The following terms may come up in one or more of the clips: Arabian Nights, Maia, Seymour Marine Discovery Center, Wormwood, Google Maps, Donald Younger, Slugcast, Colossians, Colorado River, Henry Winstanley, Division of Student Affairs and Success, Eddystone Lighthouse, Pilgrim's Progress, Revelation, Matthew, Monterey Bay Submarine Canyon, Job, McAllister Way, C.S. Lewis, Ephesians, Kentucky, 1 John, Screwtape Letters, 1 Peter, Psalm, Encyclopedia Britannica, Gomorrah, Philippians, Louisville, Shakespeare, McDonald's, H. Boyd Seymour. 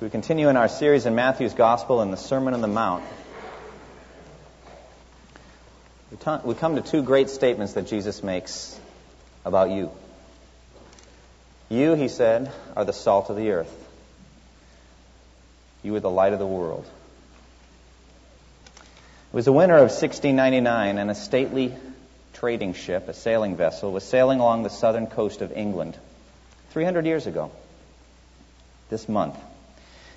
So we continue in our series in Matthew's Gospel and the Sermon on the Mount. We come to two great statements that Jesus makes about you. You, he said, are the salt of the earth. You are the light of the world. It was the winter of 1699, and a stately trading ship, a sailing vessel, was sailing along the southern coast of England 300 years ago, this month.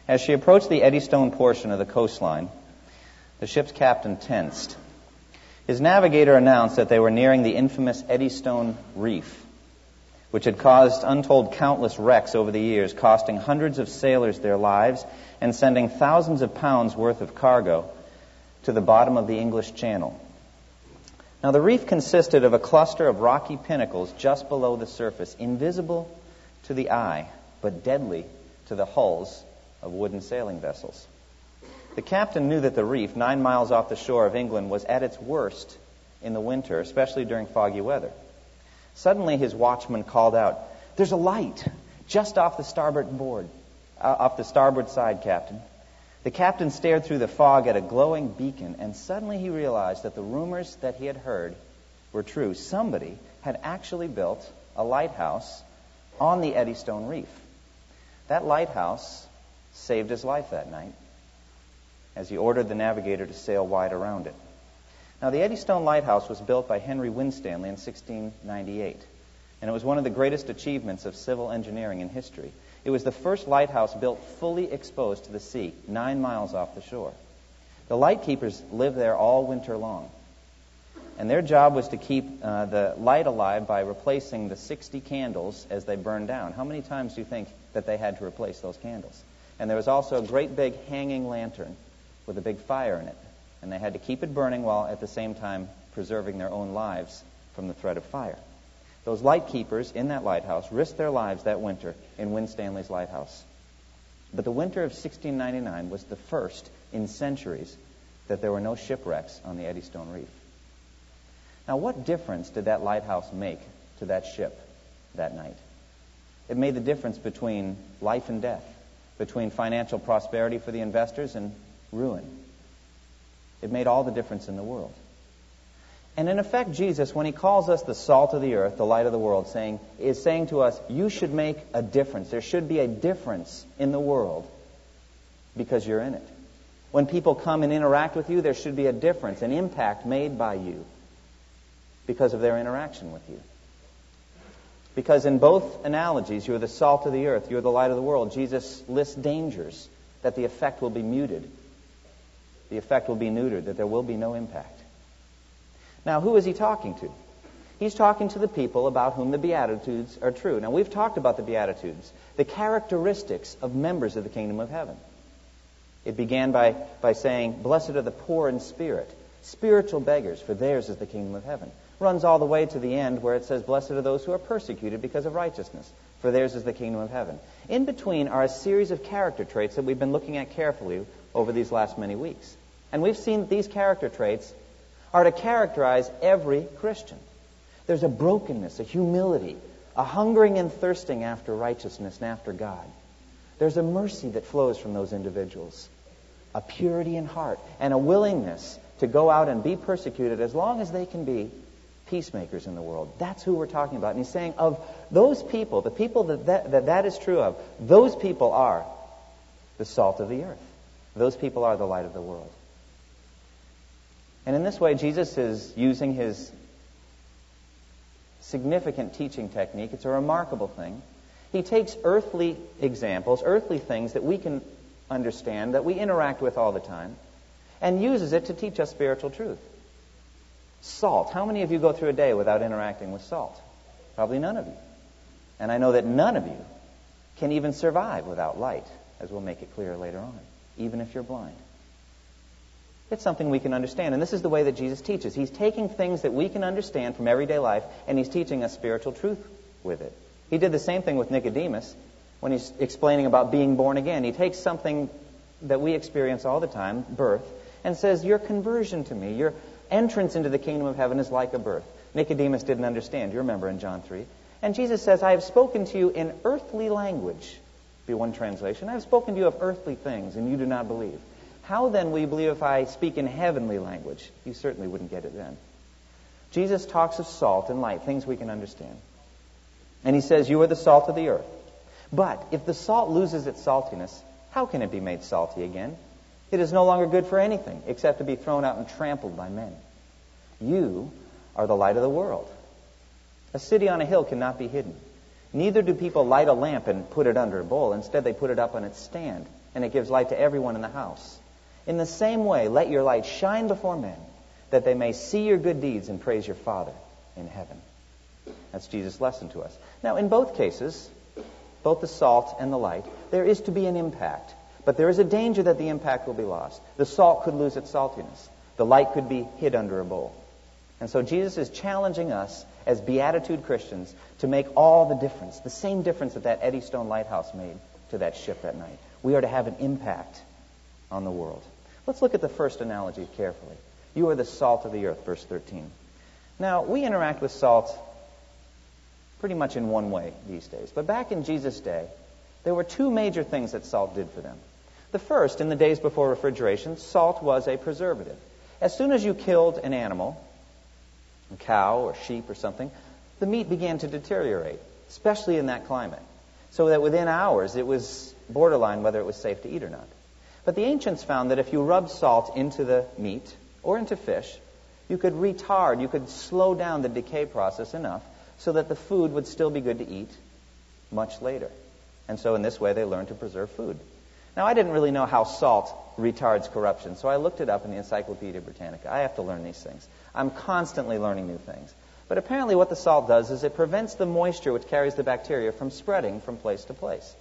As she approached the Eddystone portion of the coastline, the ship's captain tensed. His navigator announced that they were nearing the infamous Eddystone Reef, which had caused untold countless wrecks over the years, costing hundreds of sailors their lives and sending thousands of pounds worth of cargo to the bottom of the English Channel. Now, the reef consisted of a cluster of rocky pinnacles just below the surface, invisible to the eye, but deadly to the hulls of wooden sailing vessels. The captain knew that the reef, 9 miles off the shore of England, was at its worst in the winter, especially during foggy weather. Suddenly, his watchman called out, "There's a light just off the starboard side, Captain." The captain stared through the fog at a glowing beacon, and suddenly he realized that the rumors that he had heard were true. Somebody had actually built a lighthouse on the Eddystone Reef. That lighthouse saved his life that night as he ordered the navigator to sail wide around it. Now, the Eddystone Lighthouse was built by Henry Winstanley in 1698, and it was one of the greatest achievements of civil engineering in history. It was the first lighthouse built fully exposed to the sea, 9 miles off the shore. The lightkeepers lived there all winter long, and their job was to keep the light alive by replacing the 60 candles as they burned down. How many times do you think that they had to replace those candles? And there was also a great big hanging lantern with a big fire in it, and they had to keep it burning while at the same time preserving their own lives from the threat of fire. Those lightkeepers in that lighthouse risked their lives that winter in Winstanley's lighthouse. But the winter of 1699 was the first in centuries that there were no shipwrecks on the Eddystone Reef. Now, what difference did that lighthouse make to that ship that night? It made the difference between life and death, between financial prosperity for the investors and ruin. It made all the difference in the world. And in effect, Jesus, when he calls us the salt of the earth, the light of the world, is saying to us, you should make a difference. There should be a difference in the world because you're in it. When people come and interact with you, there should be a difference, an impact made by you because of their interaction with you. Because in both analogies, you're the salt of the earth, you're the light of the world. Jesus lists dangers that the effect will be muted, the effect will be neutered, that there will be no impact. Now, who is he talking to? He's talking to the people about whom the Beatitudes are true. Now, we've talked about the Beatitudes, the characteristics of members of the kingdom of heaven. It began by saying, "Blessed are the poor in spirit, spiritual beggars, for theirs is the kingdom of heaven." Runs all the way to the end where it says, "Blessed are those who are persecuted because of righteousness, for theirs is the kingdom of heaven." In between are a series of character traits that we've been looking at carefully over these last many weeks. And we've seen these character traits are to characterize every Christian. There's a brokenness, a humility, a hungering and thirsting after righteousness and after God. There's a mercy that flows from those individuals, a purity in heart, and a willingness to go out and be persecuted as long as they can be peacemakers in the world. That's who we're talking about. And he's saying of those people, the people that is true of, those people are the salt of the earth. Those people are the light of the world. And in this way, Jesus is using his significant teaching technique. It's a remarkable thing. He takes earthly examples, earthly things that we can understand, that we interact with all the time, and uses it to teach us spiritual truth. Salt. How many of you go through a day without interacting with salt? Probably none of you. And I know that none of you can even survive without light as we'll make it clear later on, even if you're blind. It's something we can understand, and this is the way that Jesus teaches. He's taking things that we can understand from everyday life, and he's teaching us spiritual truth with it. He did the same thing with Nicodemus when he's explaining about being born again. He takes something that we experience all the time, birth, and says, your conversion to me, your entrance into the kingdom of heaven is like a birth. Nicodemus didn't understand. You remember in John 3. And Jesus says, I have spoken to you in earthly language. Be one translation. I have spoken to you of earthly things, and you do not believe. How then will you believe if I speak in heavenly language? You certainly wouldn't get it then. Jesus talks of salt and light, things we can understand. And he says, you are the salt of the earth. But if the salt loses its saltiness, how can it be made salty again? It is no longer good for anything except to be thrown out and trampled by men. You are the light of the world. A city on a hill cannot be hidden. Neither do people light a lamp and put it under a bowl. Instead, they put it up on its stand, and it gives light to everyone in the house. In the same way, let your light shine before men, that they may see your good deeds and praise your Father in heaven. That's Jesus' lesson to us. Now, in both cases, both the salt and the light, there is to be an impact. But there is a danger that the impact will be lost. The salt could lose its saltiness. The light could be hid under a bowl. And so Jesus is challenging us as Beatitude Christians to make all the difference, the same difference that Eddystone Lighthouse made to that ship that night. We are to have an impact on the world. Let's look at the first analogy carefully. You are the salt of the earth, verse 13. Now, we interact with salt pretty much in one way these days. But back in Jesus' day, there were two major things that salt did for them. The first, in the days before refrigeration, salt was a preservative. As soon as you killed an animal, a cow or sheep or something, the meat began to deteriorate, especially in that climate, so that within hours it was borderline whether it was safe to eat or not. But the ancients found that if you rubbed salt into the meat or into fish, you could retard, you could slow down the decay process enough so that the food would still be good to eat much later. And so in this way they learned to preserve food. Now, I didn't really know how salt retards corruption, so I looked it up in the Encyclopedia Britannica. I have to learn these things. I'm constantly learning new things. But apparently what the salt does is it prevents the moisture which carries the bacteria from spreading from place to place.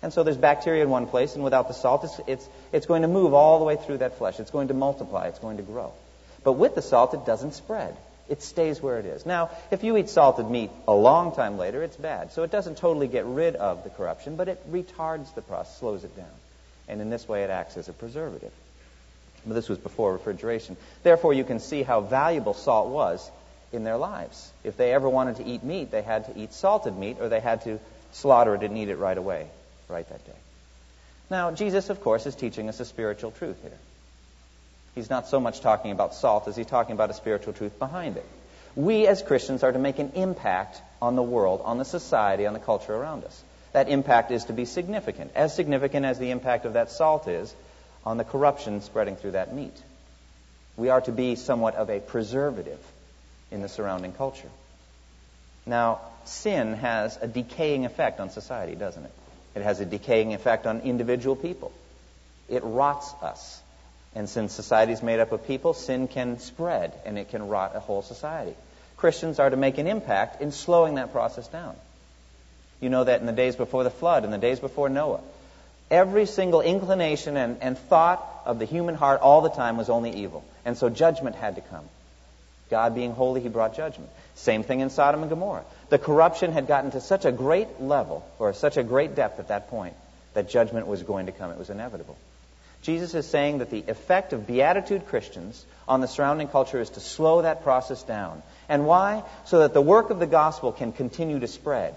And so there's bacteria in one place, and without the salt, it's going to move all the way through that flesh. It's going to multiply. It's going to grow. But with the salt, it doesn't spread. It stays where it is. Now, if you eat salted meat a long time later, it's bad. So it doesn't totally get rid of the corruption, but it retards the process, slows it down. And in this way, it acts as a preservative. But this was before refrigeration. Therefore, you can see how valuable salt was in their lives. If they ever wanted to eat meat, they had to eat salted meat, or they had to slaughter it and eat it right away, right that day. Now, Jesus, of course, is teaching us a spiritual truth here. He's not so much talking about salt as he's talking about a spiritual truth behind it. We as Christians are to make an impact on the world, on the society, on the culture around us. That impact is to be significant as the impact of that salt is on the corruption spreading through that meat. We are to be somewhat of a preservative in the surrounding culture. Now, sin has a decaying effect on society, doesn't it? It has a decaying effect on individual people. It rots us. And since society is made up of people, sin can spread, and it can rot a whole society. Christians are to make an impact in slowing that process down. You know that in the days before the flood, in the days before Noah, every single inclination and thought of the human heart all the time was only evil. And so judgment had to come. God being holy, he brought judgment. Same thing in Sodom and Gomorrah. The corruption had gotten to such a great level, or such a great depth at that point, that judgment was going to come. It was inevitable. Jesus is saying that the effect of Beatitude Christians on the surrounding culture is to slow that process down. And why? So that the work of the gospel can continue to spread.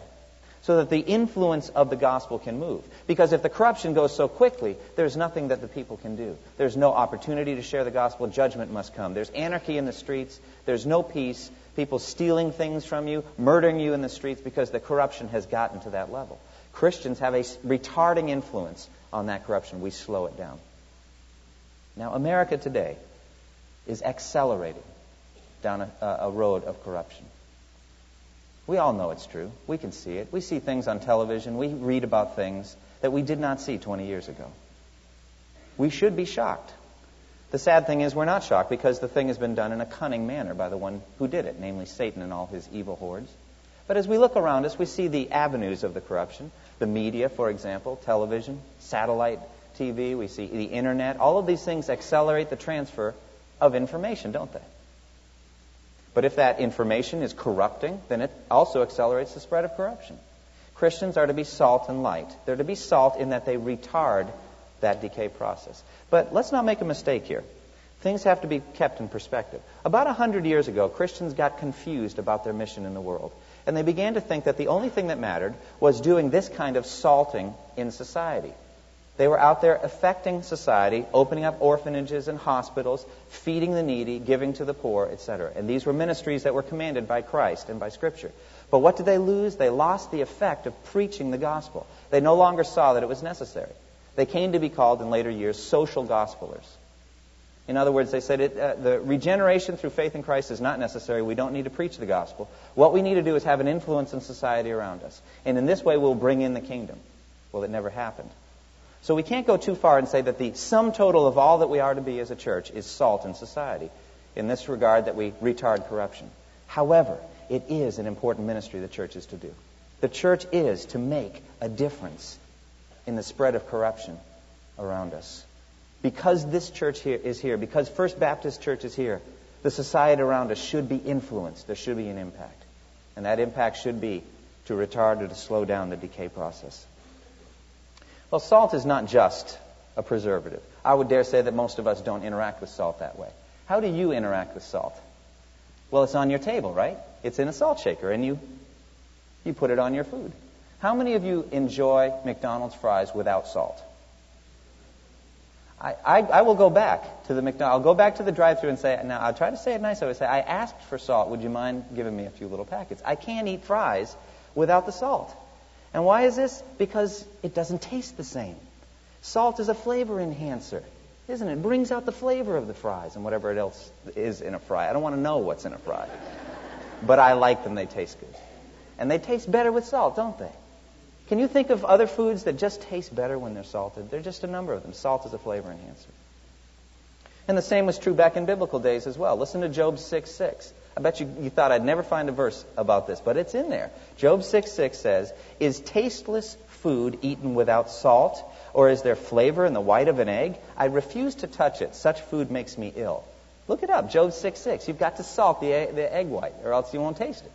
So that the influence of the gospel can move. Because if the corruption goes so quickly, there's nothing that the people can do. There's no opportunity to share the gospel. Judgment must come. There's anarchy in the streets. There's no peace. People stealing things from you, murdering you in the streets because the corruption has gotten to that level. Christians have a retarding influence on that corruption. We slow it down. Now, America today is accelerating down a road of corruption. We all know it's true. We can see it. We see things on television. We read about things that we did not see 20 years ago. We should be shocked. The sad thing is we're not shocked because the thing has been done in a cunning manner by the one who did it, namely Satan and all his evil hordes. But as we look around us, we see the avenues of the corruption. The media, for example, television, satellite TV, we see the internet. All of these things accelerate the transfer of information, don't they? But if that information is corrupting, then it also accelerates the spread of corruption. Christians are to be salt and light. They're to be salt in that they retard that decay process. But let's not make a mistake here. Things have to be kept in perspective. About 100 years ago, Christians got confused about their mission in the world. And they began to think that the only thing that mattered was doing this kind of salting in society. They were out there affecting society, opening up orphanages and hospitals, feeding the needy, giving to the poor, etc. And these were ministries that were commanded by Christ and by Scripture. But what did they lose? They lost the effect of preaching the gospel. They no longer saw that it was necessary. They came to be called in later years social gospelers. In other words, they said the regeneration through faith in Christ is not necessary. We don't need to preach the gospel. What we need to do is have an influence in society around us. And in this way, we'll bring in the kingdom. Well, it never happened. So we can't go too far and say that the sum total of all that we are to be as a church is salt in society. In this regard, that we retard corruption. However, it is an important ministry the church is to do. The church is to make a difference in the spread of corruption around us. Because this church here is here, because First Baptist Church is here, the society around us should be influenced. There should be an impact. And that impact should be to retard or to slow down the decay process. Well, salt is not just a preservative. I would dare say that most of us don't interact with salt that way. How do you interact with salt? Well, it's on your table, right? It's in a salt shaker, and you put it on your food. How many of you enjoy McDonald's fries without salt? I will go back to the McDonald's. I'll go back to the drive-thru and say, now I'll try to say it nice. I always say, I asked for salt. Would you mind giving me a few little packets? I can't eat fries without the salt. And why is this? Because it doesn't taste the same. Salt is a flavor enhancer, isn't it? It brings out the flavor of the fries and whatever else is in a fry. I don't want to know what's in a fry. But I like them. They taste good. And they taste better with salt, don't they? Can you think of other foods that just taste better when they're salted? There are just a number of them. Salt is a flavor enhancer. And the same was true back in biblical days as well. Listen to Job 6:6. I bet you thought I'd never find a verse about this, but it's in there. Job 6:6 says, "Is tasteless food eaten without salt, or is there flavor in the white of an egg? I refuse to touch it. Such food makes me ill." Look it up, Job 6:6. You've got to salt the egg white, or else you won't taste it.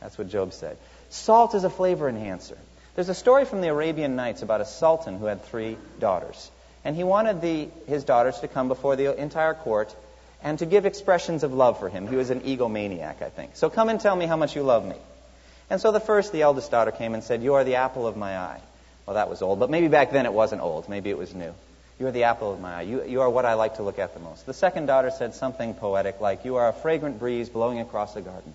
That's what Job said. Salt is a flavor enhancer. There's a story from the Arabian Nights about a sultan who had 3 daughters. And he wanted his daughters to come before the entire court and to give expressions of love for him. He was an egomaniac, I think. "So come and tell me how much you love me." And so the eldest daughter came and said, "You are the apple of my eye." Well, that was old, but maybe back then it wasn't old. Maybe it was new. "You are the apple of my eye. You are what I like to look at the most." The second daughter said something poetic like, "You are a fragrant breeze blowing across the garden."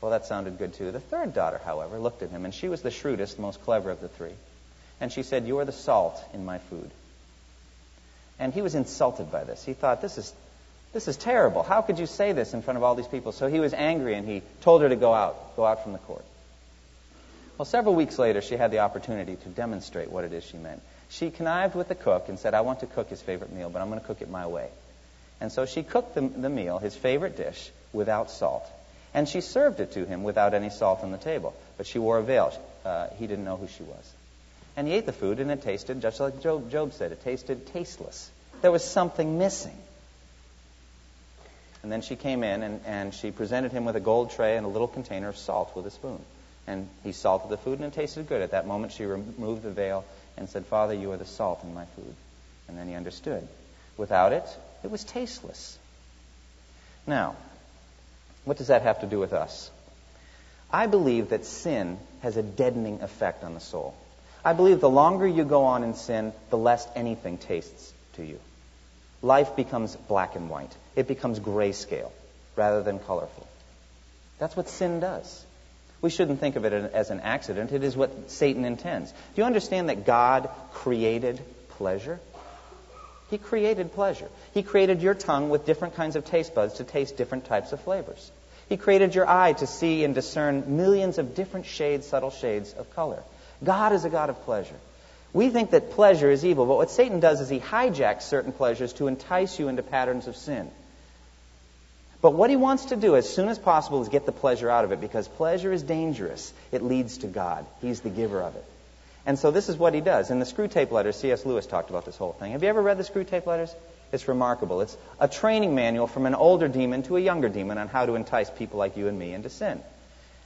Well, that sounded good, too. The third daughter, however, looked at him, and she was the shrewdest, most clever of the 3. And she said, "You are the salt in my food." And he was insulted by this. He thought, this is terrible. How could you say this in front of all these people? So he was angry, and he told her to go out from the court. Well, several weeks later, she had the opportunity to demonstrate what it is she meant. She connived with the cook and said, "I want to cook his favorite meal, but I'm going to cook it my way." And so she cooked the meal, his favorite dish, without salt. And she served it to him without any salt on the table. But she wore a veil. He didn't know who she was. And he ate the food, and it tasted, just like Job said, it tasted tasteless. There was something missing. And then she came in, and she presented him with a gold tray and a little container of salt with a spoon. And he salted the food, and it tasted good. At that moment, she removed the veil and said, "Father, you are the salt in my food." And then he understood. Without it, it was tasteless. Now, what does that have to do with us? I believe that sin has a deadening effect on the soul. I believe the longer you go on in sin, the less anything tastes to you. Life becomes black and white. It becomes grayscale rather than colorful. That's what sin does. We shouldn't think of it as an accident. It is what Satan intends. Do you understand that God created pleasure? He created pleasure. He created your tongue with different kinds of taste buds to taste different types of flavors. He created your eye to see and discern millions of different shades, subtle shades of color. God is a God of pleasure. We think that pleasure is evil, but what Satan does is he hijacks certain pleasures to entice you into patterns of sin. But what he wants to do as soon as possible is get the pleasure out of it, because pleasure is dangerous. It leads to God. He's the giver of it. And so this is what he does. In the Screwtape Letters, C.S. Lewis talked about this whole thing. Have you ever read the Screwtape Letters? It's remarkable. It's a training manual from an older demon to a younger demon on how to entice people like you and me into sin.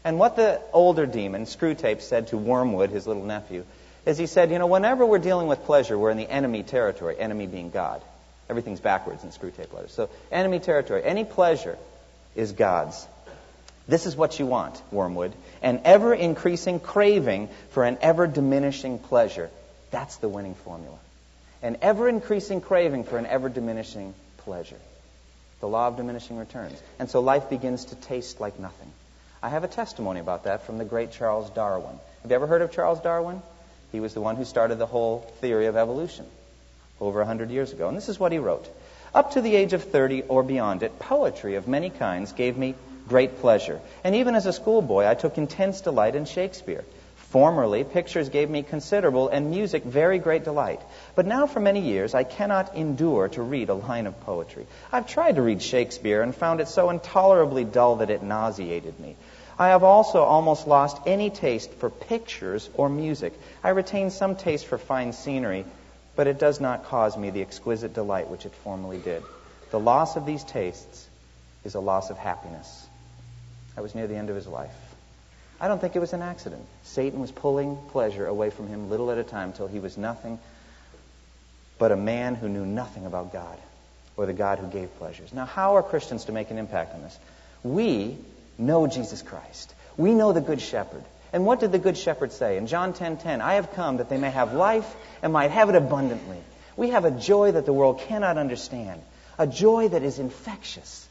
And what the older demon, Screwtape, said to Wormwood, his little nephew, is he said, you know, whenever we're dealing with pleasure, we're in the enemy territory, enemy being God. Everything's backwards in Screwtape Letters. So enemy territory, any pleasure is God's. This is what you want, Wormwood, an ever-increasing craving for an ever-diminishing pleasure. That's the winning formula. An ever-increasing craving for an ever-diminishing pleasure. The law of diminishing returns. And so life begins to taste like nothing. I have a testimony about that from the great Charles Darwin. Have you ever heard of Charles Darwin? He was the one who started the whole theory of evolution over 100 years ago. And this is what he wrote. Up to the age of 30 or beyond it, poetry of many kinds gave me great pleasure. And even as a schoolboy, I took intense delight in Shakespeare. Formerly, pictures gave me considerable and music very great delight. But now for many years, I cannot endure to read a line of poetry. I've tried to read Shakespeare and found it so intolerably dull that it nauseated me. I have also almost lost any taste for pictures or music. I retain some taste for fine scenery, but it does not cause me the exquisite delight which it formerly did. The loss of these tastes is a loss of happiness. I was near the end of his life. I don't think it was an accident. Satan was pulling pleasure away from him little at a time till he was nothing but a man who knew nothing about God or the God who gave pleasures. Now, how are Christians to make an impact on this? We know Jesus Christ. We know the Good Shepherd. And what did the Good Shepherd say? In John 10:10, I have come that they may have life and might have it abundantly. We have a joy that the world cannot understand, a joy that is infectious,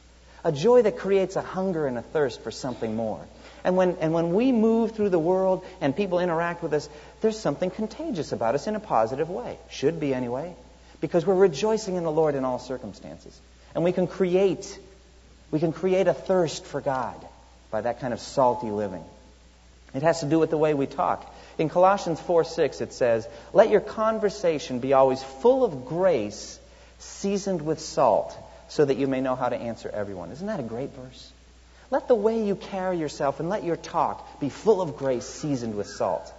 a joy that creates a hunger and a thirst for something more. And when we move through the world and people interact with us, there's something contagious about us in a positive way. Should be anyway, because we're rejoicing in the Lord in all circumstances. And we can create a thirst for God by that kind of salty living. It has to do with the way we talk. In Colossians 4:6, it says, let your conversation be always full of grace, seasoned with salt, so that you may know how to answer everyone. Isn't that a great verse? Let the way you carry yourself and let your talk be full of grace, seasoned with salt.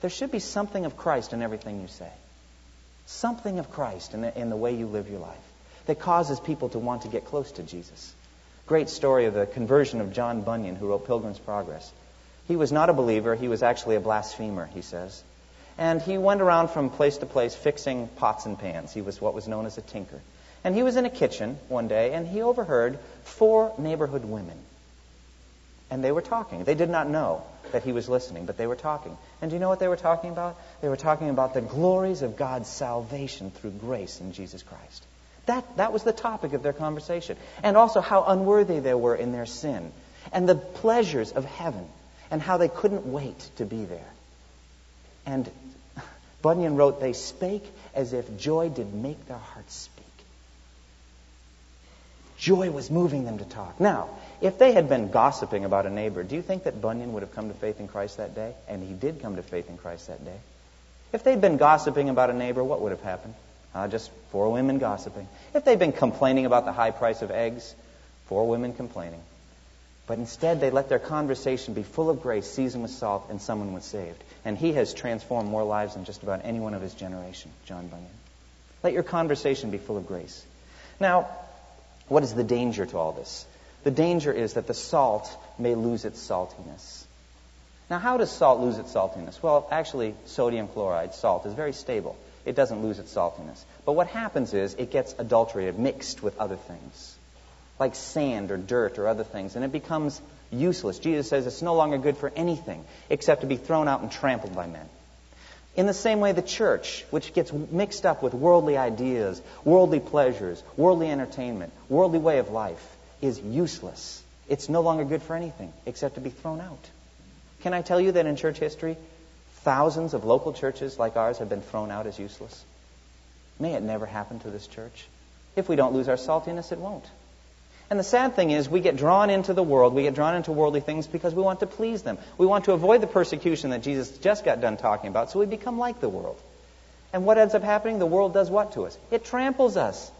There should be something of Christ in everything you say. Something of Christ in the way you live your life that causes people to want to get close to Jesus. Great story of the conversion of John Bunyan, who wrote Pilgrim's Progress. He was not a believer. He was actually a blasphemer, he says. And he went around from place to place fixing pots and pans. He was what was known as a tinker. And he was in a kitchen one day, and he overheard 4 neighborhood women. And they were talking. They did not know that he was listening, but they were talking. And do you know what they were talking about? They were talking about the glories of God's salvation through grace in Jesus Christ. That was the topic of their conversation. And also how unworthy they were in their sin, and the pleasures of heaven, and how they couldn't wait to be there. And Bunyan wrote, they spake as if joy did make their hearts speak. Joy was moving them to talk. Now, if they had been gossiping about a neighbor, do you think that Bunyan would have come to faith in Christ that day? And he did come to faith in Christ that day. If they'd been gossiping about a neighbor, what would have happened? Just 4 women gossiping. If they'd been complaining about the high price of eggs, 4 women complaining. But instead, they let their conversation be full of grace, seasoned with salt, and someone was saved. And he has transformed more lives than just about anyone of his generation, John Bunyan. Let your conversation be full of grace. Now, what is the danger to all this? The danger is that the salt may lose its saltiness. Now, how does salt lose its saltiness? Well, actually, sodium chloride, salt, is very stable. It doesn't lose its saltiness. But what happens is it gets adulterated, mixed with other things, like sand or dirt or other things, and it becomes useless. Jesus says it's no longer good for anything except to be thrown out and trampled by men. In the same way, the church, which gets mixed up with worldly ideas, worldly pleasures, worldly entertainment, worldly way of life, is useless. It's no longer good for anything except to be thrown out. Can I tell you that in church history, thousands of local churches like ours have been thrown out as useless? May it never happen to this church. If we don't lose our saltiness, it won't. And the sad thing is we get drawn into the world, we get drawn into worldly things because we want to please them. We want to avoid the persecution that Jesus just got done talking about, so we become like the world. And what ends up happening? The world does what to us? It tramples us.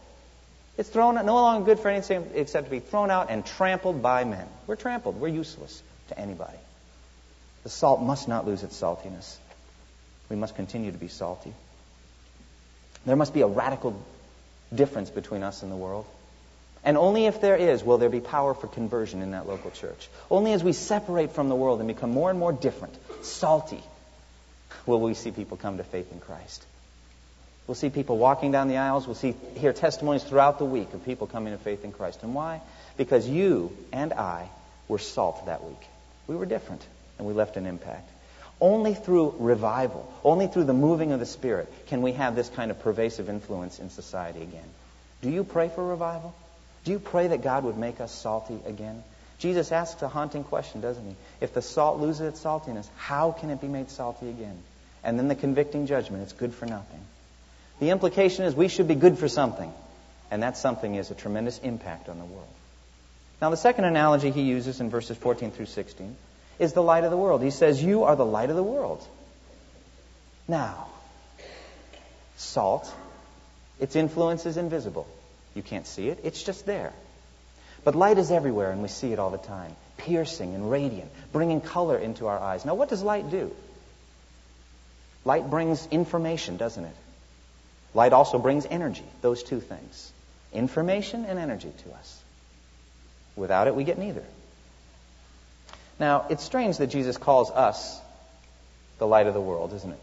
It's thrown out, no longer good for anything except to be thrown out and trampled by men. We're trampled. We're useless to anybody. The salt must not lose its saltiness. we must continue to be salty. There must be a radical difference between us and the world. And only if there is will there be power for conversion in that local church. Only as we separate from the world and become more and more different, salty, will we see people come to faith in Christ. We'll see people walking down the aisles. We'll hear testimonies throughout the week of people coming to faith in Christ. And why? Because you and I were salt that week. We were different, and we left an impact. Only through revival, only through the moving of the Spirit, can we have this kind of pervasive influence in society again. Do you pray for revival? Do you pray that God would make us salty again? Jesus asks a haunting question, doesn't he? If the salt loses its saltiness, how can it be made salty again? And then the convicting judgment, it's good for nothing. The implication is we should be good for something, and that something is a tremendous impact on the world. Now, the second analogy he uses in verses 14 through 16 is the light of the world. He says, you are the light of the world. Now, salt, its influence is invisible. You can't see it. It's just there. But light is everywhere, and we see it all the time, piercing and radiant, bringing color into our eyes. Now, what does light do? Light brings information, doesn't it? Light also brings energy, those two things, information and energy to us. Without it, we get neither. Now, it's strange that Jesus calls us the light of the world, isn't it?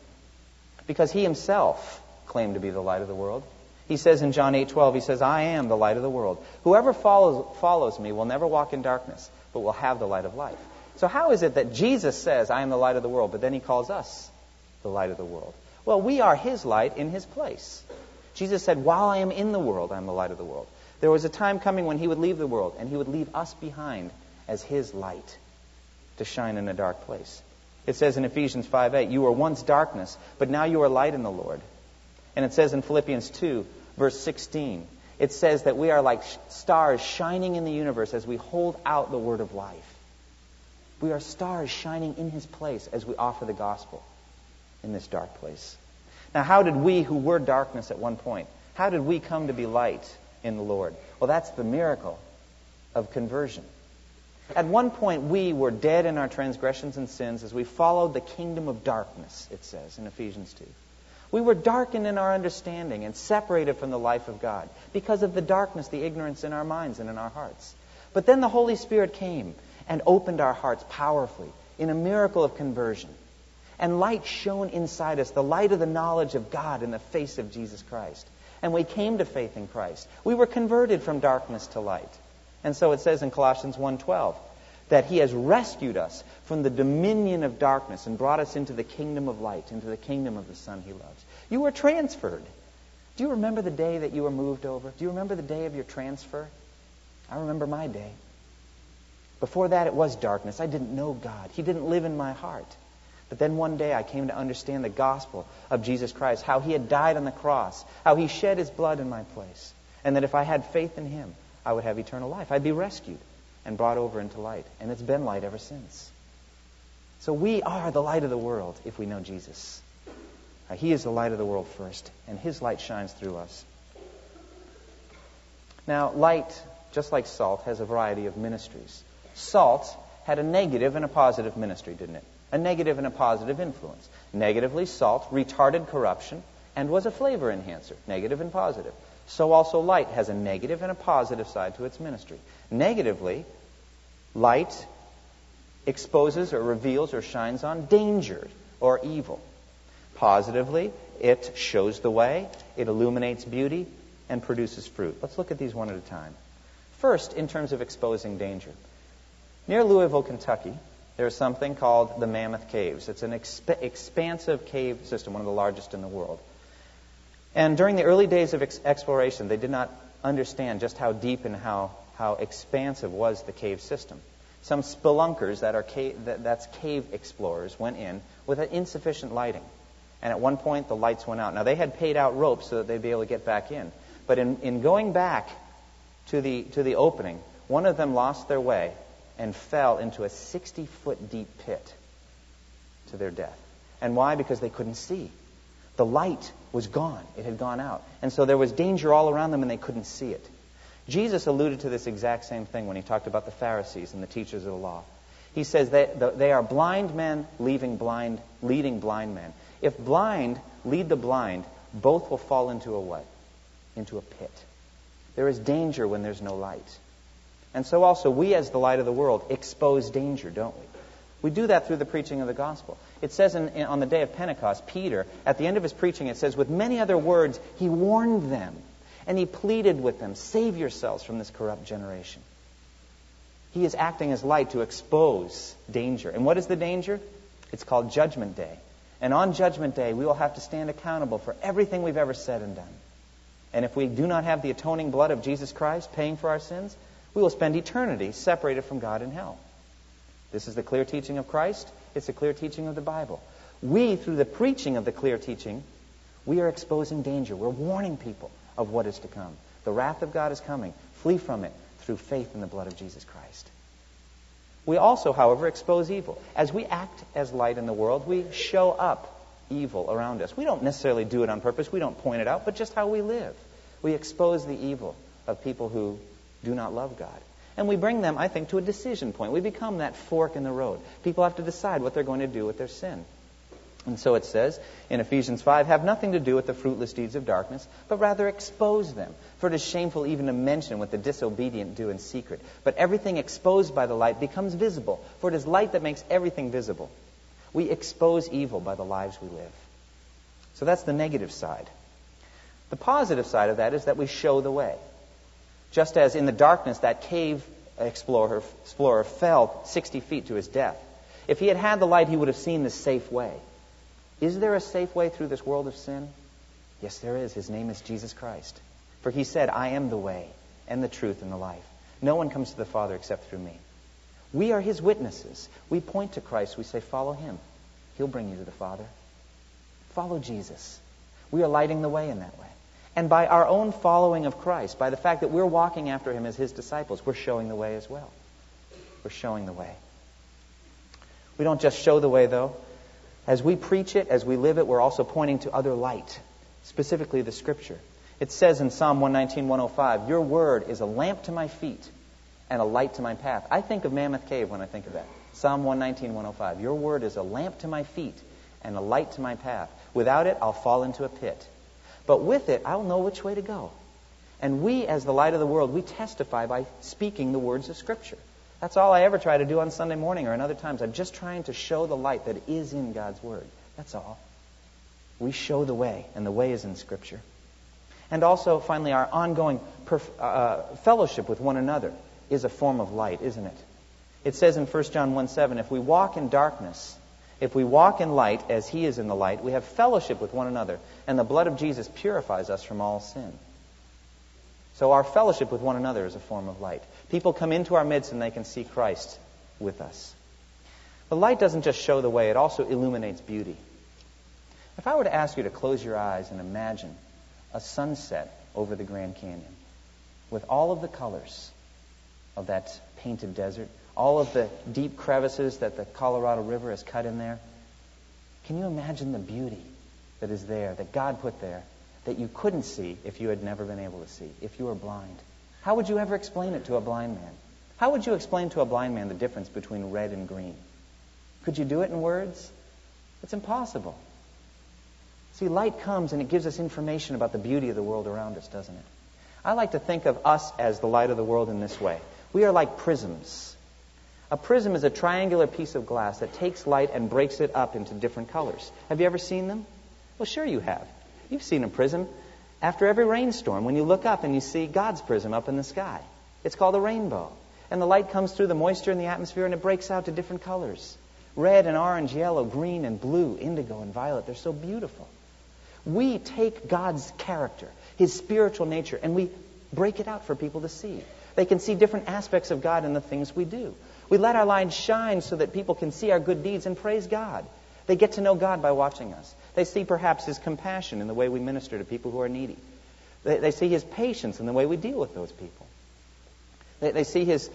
Because he himself claimed to be the light of the world. He says in John 8:12, he says, I am the light of the world. Whoever follows me will never walk in darkness, but will have the light of life. So how is it that Jesus says, I am the light of the world, but then he calls us the light of the world? Well, we are his light in his place. Jesus said, while I am in the world, I am the light of the world. There was a time coming when he would leave the world, and he would leave us behind as his light to shine in a dark place. It says in Ephesians 5:8, you were once darkness, but now you are light in the Lord. And it says in Philippians 2, verse 16, it says that we are like stars shining in the universe as we hold out the word of life. We are stars shining in his place as we offer the gospel in this dark place. Now, how did we who were darkness at one point, how did we come to be light in the Lord? Well, that's the miracle of conversion. At one point, we were dead in our transgressions and sins as we followed the kingdom of darkness, it says in Ephesians 2. We were darkened in our understanding and separated from the life of God because of the darkness, the ignorance in our minds and in our hearts. But then the Holy Spirit came and opened our hearts powerfully in a miracle of conversion. And light shone inside us, the light of the knowledge of God in the face of Jesus Christ. And we came to faith in Christ. We were converted from darkness to light. And so it says in Colossians 1:12 that he has rescued us from the dominion of darkness and brought us into the kingdom of light, into the kingdom of the Son he loves. You were transferred. Do you remember the day that you were moved over? Do you remember the day of your transfer? I remember my day. Before that, it was darkness. I didn't know God. He didn't live in my heart. But then one day I came to understand the gospel of Jesus Christ, how he had died on the cross, how he shed his blood in my place, and that if I had faith in him, I would have eternal life. I'd be rescued and brought over into light, and it's been light ever since. So we are the light of the world if we know Jesus. He is the light of the world first, and his light shines through us. Now, light, just like salt, has a variety of ministries. Salt had a negative and a positive ministry, didn't it? A negative and a positive influence. Negatively, salt retarded corruption and was a flavor enhancer, negative and positive. So also light has a negative and a positive side to its ministry. Negatively, light exposes or reveals or shines on danger or evil. Positively, it shows the way, it illuminates beauty, and produces fruit. Let's look at these one at a time. First, in terms of exposing danger. Near Louisville, Kentucky, there's something called the Mammoth Caves. It's an expansive cave system, one of the largest in the world. And during the early days of exploration, they did not understand just how deep and how expansive was the cave system. Some spelunkers, that's cave explorers, went in with an insufficient lighting. And at one point, the lights went out. Now, they had paid out ropes so that they'd be able to get back in. But in going back to the opening, one of them lost their way and fell into a 60-foot deep pit to their death. And why? Because they couldn't see. The light was gone. It had gone out. And so there was danger all around them, and they couldn't see it. Jesus alluded to this exact same thing when he talked about the Pharisees and the teachers of the law. He says that they are blind men leading blind men. If blind lead the blind, both will fall into a what? Into a pit. There is danger when there's no light. And so also we as the light of the world expose danger, don't we? We do that through the preaching of the gospel. It says on the day of Pentecost, Peter, at the end of his preaching, it says, with many other words, he warned them and he pleaded with them, save yourselves from this corrupt generation. He is acting as light to expose danger. And what is the danger? It's called Judgment Day. And on Judgment Day, we will have to stand accountable for everything we've ever said and done. And if we do not have the atoning blood of Jesus Christ paying for our sins, we will spend eternity separated from God in hell. This is the clear teaching of Christ. It's the clear teaching of the Bible. We, through the preaching of the clear teaching, we are exposing danger. We're warning people of what is to come. The wrath of God is coming. Flee from it through faith in the blood of Jesus Christ. We also, however, expose evil. As we act as light in the world, we show up evil around us. We don't necessarily do it on purpose. We don't point it out, but just how we live. We expose the evil of people who do not love God. And we bring them, I think, to a decision point. We become that fork in the road. People have to decide what they're going to do with their sin. And so it says in Ephesians 5, have nothing to do with the fruitless deeds of darkness, but rather expose them. For it is shameful even to mention what the disobedient do in secret. But everything exposed by the light becomes visible, for it is light that makes everything visible. We expose evil by the lives we live. So that's the negative side. The positive side of that is that we show the way. Just as in the darkness that cave explorer fell 60 feet to his death. If he had had the light, he would have seen the safe way. Is there a safe way through this world of sin? Yes, there is. His name is Jesus Christ. For he said, I am the way and the truth and the life. No one comes to the Father except through me. We are his witnesses. We point to Christ. We say, follow him. He'll bring you to the Father. Follow Jesus. We are lighting the way in that way. And by our own following of Christ, by the fact that we're walking after him as his disciples, we're showing the way as well. We're showing the way. We don't just show the way, though. As we preach it, as we live it, we're also pointing to other light, specifically the Scripture. It says in Psalm 119, 105, your word is a lamp to my feet and a light to my path. I think of Mammoth Cave when I think of that. Psalm 119, 105, your word is a lamp to my feet and a light to my path. Without it, I'll fall into a pit. But with it, I'll know which way to go. And we, as the light of the world, we testify by speaking the words of Scripture. That's all I ever try to do on Sunday morning or in other times. I'm just trying to show the light that is in God's Word. That's all. We show the way, and the way is in Scripture. And also, finally, our ongoing fellowship with one another is a form of light, isn't it? It says in 1 John 1:7, if we walk in darkness, if we walk in light as he is in the light, we have fellowship with one another, and the blood of Jesus purifies us from all sin. So our fellowship with one another is a form of light. People come into our midst and they can see Christ with us. The light doesn't just show the way, it also illuminates beauty. If I were to ask you to close your eyes and imagine a sunset over the Grand Canyon with all of the colors of that painted desert, all of the deep crevices that the Colorado River has cut in there. Can you imagine the beauty that is there, that God put there, that you couldn't see if you had never been able to see, if you were blind? How would you ever explain it to a blind man? How would you explain to a blind man the difference between red and green? Could you do it in words? It's impossible. See, light comes and it gives us information about the beauty of the world around us, doesn't it? I like to think of us as the light of the world in this way. We are like prisms. A prism is a triangular piece of glass that takes light and breaks it up into different colors. Have you ever seen them? Well, sure you have. You've seen a prism after every rainstorm when you look up and you see God's prism up in the sky. It's called a rainbow. And the light comes through the moisture in the atmosphere and it breaks out to different colors. Red and orange, yellow, green and blue, indigo and violet. They're so beautiful. We take God's character, his spiritual nature, and we break it out for people to see. They can see different aspects of God in the things we do. We let our light shine so that people can see our good deeds and praise God. They get to know God by watching us. They see perhaps his compassion in the way we minister to people who are needy. They see his patience in the way we deal with those people. They see his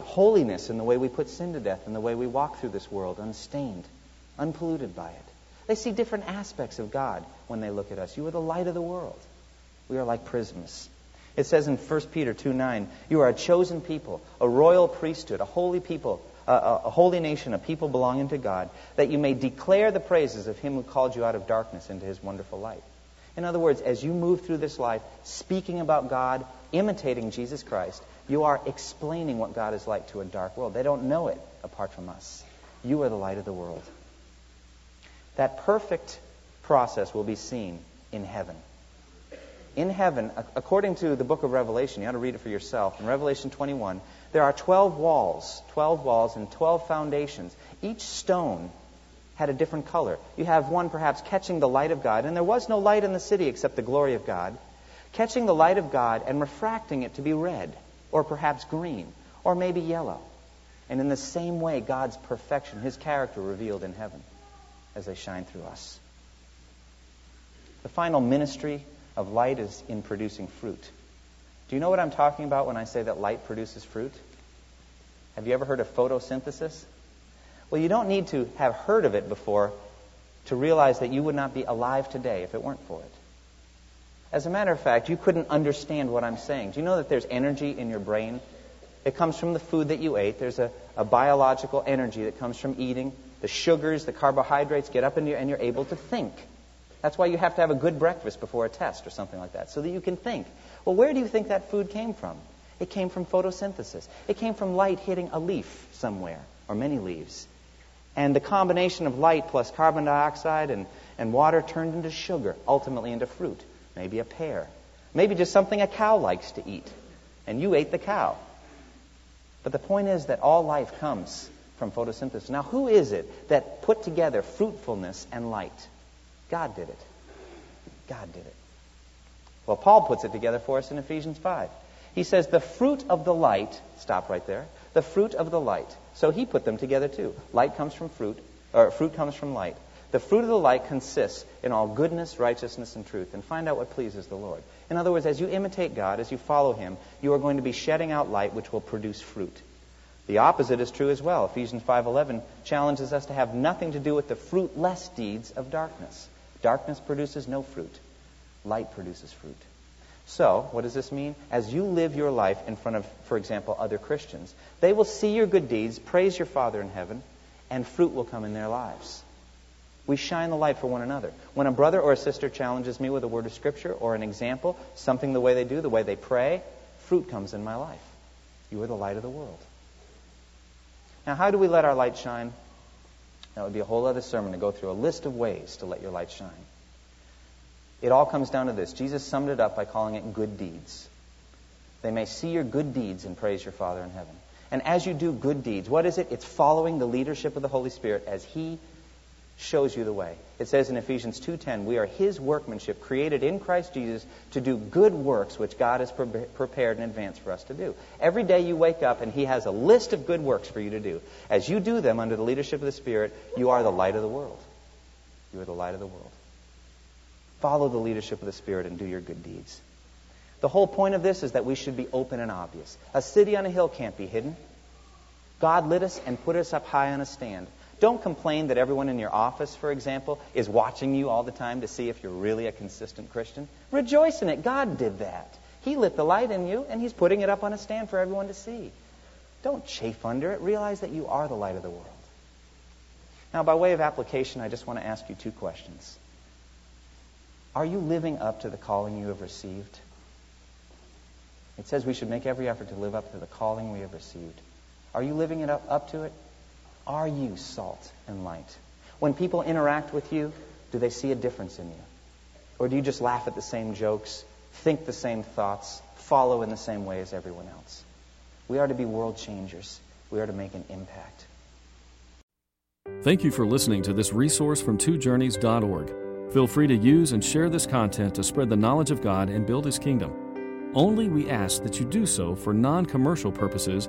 holiness in the way we put sin to death, in the way we walk through this world unstained, unpolluted by it. They see different aspects of God when they look at us. You are the light of the world. We are like prisms. It says in 1 Peter 2:9, you are a chosen people, a royal priesthood, a holy people, a holy nation, a people belonging to God, that you may declare the praises of him who called you out of darkness into his wonderful light. In other words, as you move through this life, speaking about God, imitating Jesus Christ, you are explaining what God is like to a dark world. They don't know it apart from us. You are the light of the world. That perfect process will be seen in heaven. In heaven, according to the book of Revelation, you ought to read it for yourself. In Revelation 21, there are 12 walls and 12 foundations. Each stone had a different color. You have one perhaps catching the light of God, and there was no light in the city except the glory of God, catching the light of God and refracting it to be red, or perhaps green, or maybe yellow. And in the same way, God's perfection, his character revealed in heaven as they shine through us. The final ministry of light is in producing fruit. Do you know what I'm talking about when I say that light produces fruit? Have you ever heard of photosynthesis? Well, you don't need to have heard of it before to realize that you would not be alive today if it weren't for it. As a matter of fact, you couldn't understand what I'm saying. Do you know that there's energy in your brain? It comes from the food that you ate. There's a biological energy that comes from eating. The sugars, the carbohydrates get up in you, and you're able to think. That's why you have to have a good breakfast before a test or something like that, so that you can think. Well, where do you think that food came from? It came from photosynthesis. It came from light hitting a leaf somewhere, or many leaves. And the combination of light plus carbon dioxide and water turned into sugar, ultimately into fruit, maybe a pear, maybe just something a cow likes to eat, and you ate the cow. But the point is that all life comes from photosynthesis. Now, who is it that put together fruitfulness and light? God did it. God did it. Well, Paul puts it together for us in Ephesians 5. He says, the fruit of the light, stop right there, the fruit of the light. So he put them together too. Light comes from fruit, or fruit comes from light. The fruit of the light consists in all goodness, righteousness, and truth. And find out what pleases the Lord. In other words, as you imitate God, as you follow him, you are going to be shedding out light which will produce fruit. The opposite is true as well. Ephesians 5:11 challenges us to have nothing to do with the fruitless deeds of darkness. Darkness produces no fruit. Light produces fruit. So, what does this mean? As you live your life in front of, for example, other Christians, they will see your good deeds, praise your Father in heaven, and fruit will come in their lives. We shine the light for one another. When a brother or a sister challenges me with a word of Scripture or an example, something the way they do, the way they pray, fruit comes in my life. You are the light of the world. Now, how do we let our light shine? That would be a whole other sermon to go through, a list of ways to let your light shine. It all comes down to this. Jesus summed it up by calling it good deeds. They may see your good deeds and praise your Father in heaven. And as you do good deeds, what is it? It's following the leadership of the Holy Spirit as he shows you the way. It says in Ephesians 2:10, we are his workmanship, created in Christ Jesus to do good works which God has prepared in advance for us to do. Every day you wake up and he has a list of good works for you to do. As you do them under the leadership of the Spirit, you are the light of the world. You are the light of the world. Follow the leadership of the Spirit and do your good deeds. The whole point of this is that we should be open and obvious. A city on a hill can't be hidden. God lit us and put us up high on a stand. Don't complain that everyone in your office, for example, is watching you all the time to see if you're really a consistent Christian. Rejoice in it. God did that. He lit the light in you, and he's putting it up on a stand for everyone to see. Don't chafe under it. Realize that you are the light of the world. Now, by way of application, I just want to ask you two questions. Are you living up to the calling you have received? It says we should make every effort to live up to the calling we have received. Are you living it up to it? Are you salt and light? When people interact with you, do they see a difference in you? Or do you just laugh at the same jokes, think the same thoughts, follow in the same way as everyone else? We are to be world changers. We are to make an impact. Thank you for listening to this resource from twojourneys.org. Feel free to use and share this content to spread the knowledge of God and build his kingdom. Only we ask that you do so for non-commercial purposes